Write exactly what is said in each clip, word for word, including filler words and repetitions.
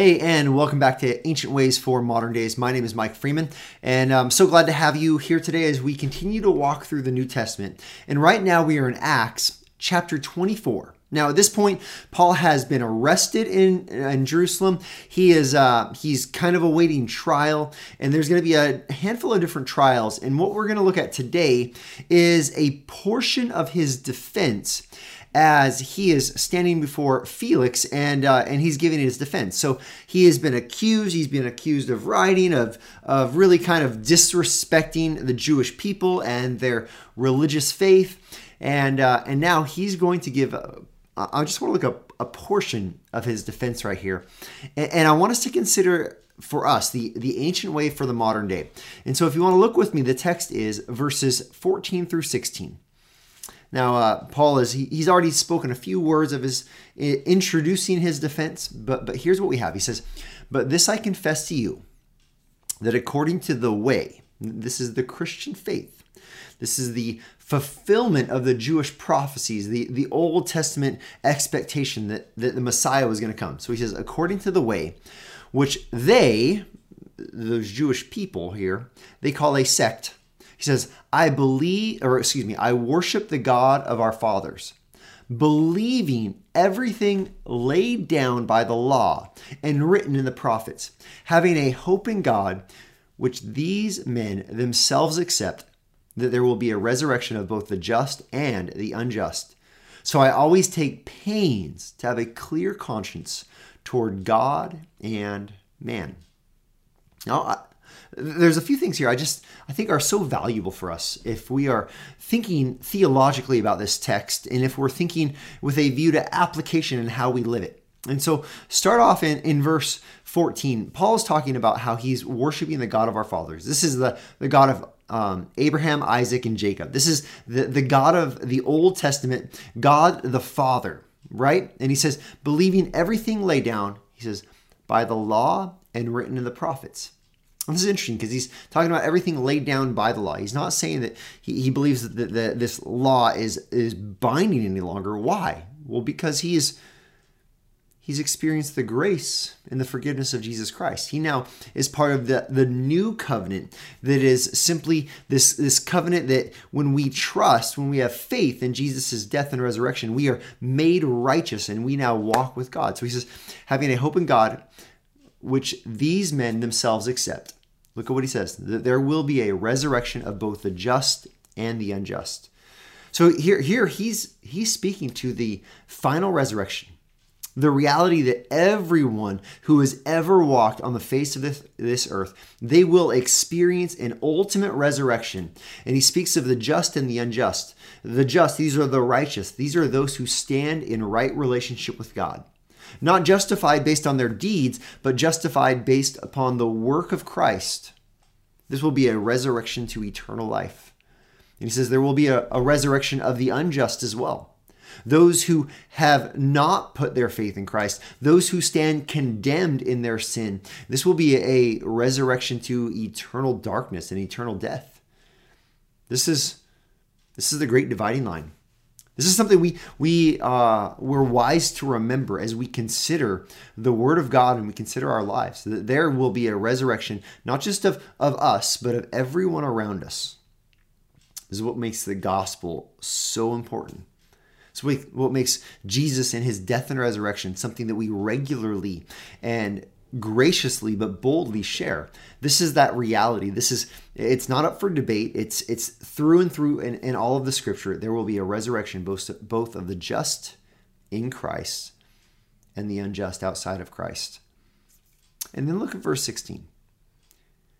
Hey, and welcome back to Ancient Ways for Modern Days. My name is Mike Freeman, and I'm so glad to have you here today as we continue to walk through the New Testament. And right now we are in Acts chapter twenty-four. Now, at this point, Paul has been arrested in, in Jerusalem. He is uh, he's kind of awaiting trial, and there's going to be a handful of different trials. And what we're going to look at today is a portion of his defense as he is standing before Felix, and uh, and he's giving his defense. So he has been accused. He's been accused of rioting, of of really kind of disrespecting the Jewish people and their religious faith, and uh, and now he's going to give. A, I just want to look up a portion of his defense right here, and, and I want us to consider for us the the ancient way for the modern day. And so, if you want to look with me, the text is verses fourteen through sixteen. Now, uh, Paul is, he, he's already spoken a few words of his, uh, introducing his defense, but, but here's what we have. He says, "But this I confess to you, that according to the way," this is the Christian faith, this is the fulfillment of the Jewish prophecies, the, the Old Testament expectation that, that the Messiah was going to come. So he says, according to the way, which they, those Jewish people here, they call a sect. He says, I believe, or excuse me, I worship the God of our fathers, believing everything laid down by the law and written in the prophets, having a hope in God, which these men themselves accept, that there will be a resurrection of both the just and the unjust. So I always take pains to have a clear conscience toward God and man. Now, I, There's a few things here I just, I think are so valuable for us if we are thinking theologically about this text and if we're thinking with a view to application and how we live it. And so start off in, in verse fourteen. Paul is talking about how he's worshiping the God of our fathers. This is the, the God of um, Abraham, Isaac, and Jacob. This is the, the God of the Old Testament, God the Father, right? And he says, believing everything laid down, he says, by the law and written in the prophets. This is interesting because he's talking about everything laid down by the law. He's not saying that he, he believes that, that this law is is binding any longer. Why? Well, because he is he's experienced the grace and the forgiveness of Jesus Christ. He now is part of the, the new covenant that is simply this, this covenant that when we trust, when we have faith in Jesus' death and resurrection, we are made righteous and we now walk with God. So he says, having a hope in God, which these men themselves accept. Look at what he says, that there will be a resurrection of both the just and the unjust. So here, here he's he's speaking to the final resurrection, the reality that everyone who has ever walked on the face of this, this earth, they will experience an ultimate resurrection. And he speaks of the just and the unjust. The just, these are the righteous. These are those who stand in right relationship with God. Not justified based on their deeds, but justified based upon the work of Christ. This will be a resurrection to eternal life. And he says there will be a, a resurrection of the unjust as well. Those who have not put their faith in Christ, those who stand condemned in their sin, this will be a resurrection to eternal darkness and eternal death. This is, this is the great dividing line. This is something we, we, uh, we're wise to remember as we consider the Word of God and we consider our lives, that there will be a resurrection, not just of, of us, but of everyone around us. This is what makes the gospel so important. It's what makes Jesus and his death and resurrection something that we regularly and graciously but boldly share. This is that reality. This is, it's not up for debate. It's it's through and through in, in all of the scripture. There will be a resurrection both, both of the just in Christ and the unjust outside of Christ. And then look at verse sixteen.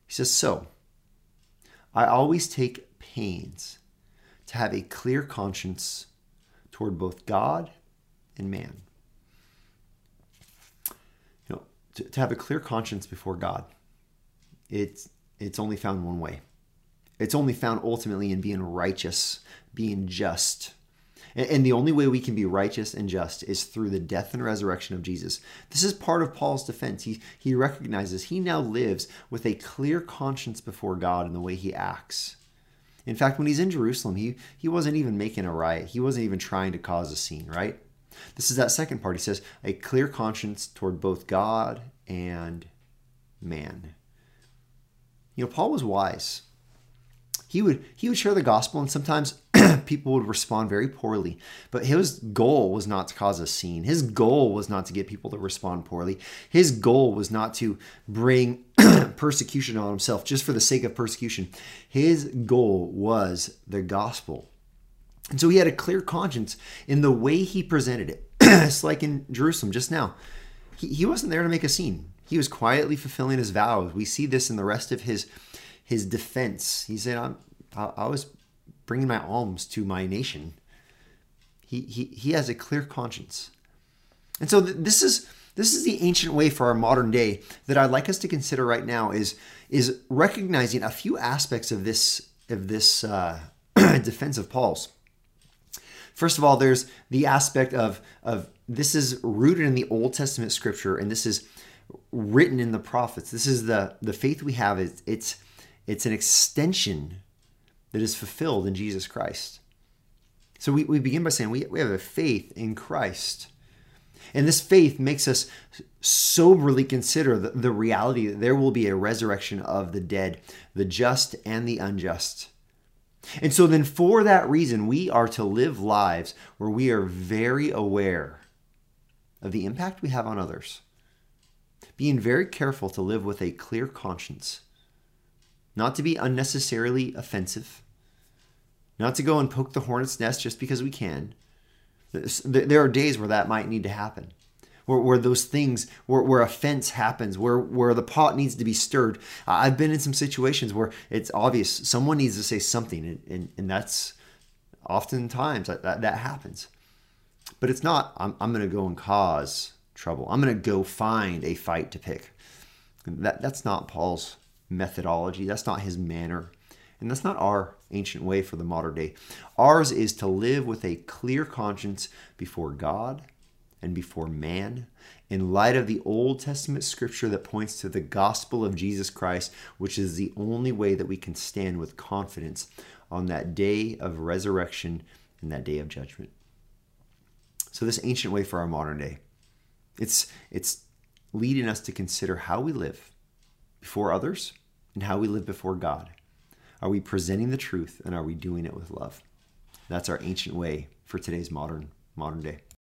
He says, so I always take pains to have a clear conscience toward both God and man. To have a clear conscience before God, it's it's only found one way. It's only found ultimately in being righteous, being just. And, and the only way we can be righteous and just is through the death and resurrection of Jesus. This is part of Paul's defense. He, he recognizes he now lives with a clear conscience before God in the way he acts. In fact, when he's in Jerusalem, he, he wasn't even making a riot. He wasn't even trying to cause a scene, right? This is that second part. He says, a clear conscience toward both God and man. You know, Paul was wise. He would, he would share the gospel, and sometimes people would respond very poorly. But his goal was not to cause a scene. His goal was not to get people to respond poorly. His goal was not to bring persecution on himself just for the sake of persecution. His goal was the gospel. And so he had a clear conscience in the way he presented it. It's like in Jerusalem just now. He, he wasn't there to make a scene. He was quietly fulfilling his vows. We see this in the rest of his his defense. He said, I'm, I, I was bringing my alms to my nation. He, he, he has a clear conscience. And so th- this is this is the ancient way for our modern day that I'd like us to consider right now is, is recognizing a few aspects of this, of this uh, defense of Paul's. First of all, there's the aspect of, of this is rooted in the Old Testament scripture, and this is written in the prophets. This is the, the faith we have. It's, it's, it's an extension that is fulfilled in Jesus Christ. So we, we begin by saying we, we have a faith in Christ. And this faith makes us soberly consider the, the reality that there will be a resurrection of the dead, the just and the unjust. And so then for that reason, we are to live lives where we are very aware of the impact we have on others, being very careful to live with a clear conscience, not to be unnecessarily offensive, not to go and poke the hornet's nest just because we can. There are days where that might need to happen, where, where those things, where, where offense happens, where, where the pot needs to be stirred. I've been in some situations where it's obvious someone needs to say something, and, and, and that's oftentimes that, that, that happens. But it's not, I'm, I'm going to go and cause trouble. I'm going to go find a fight to pick. That, that's not Paul's methodology. That's not his manner. And that's not our ancient way for the modern day. Ours is to live with a clear conscience before God and before man, in light of the Old Testament scripture that points to the gospel of Jesus Christ, which is the only way that we can stand with confidence on that day of resurrection and that day of judgment. So this ancient way for our modern day, it's, it's leading us to consider how we live before others and how we live before God. Are we presenting the truth, and are we doing it with love? That's our ancient way for today's modern modern day.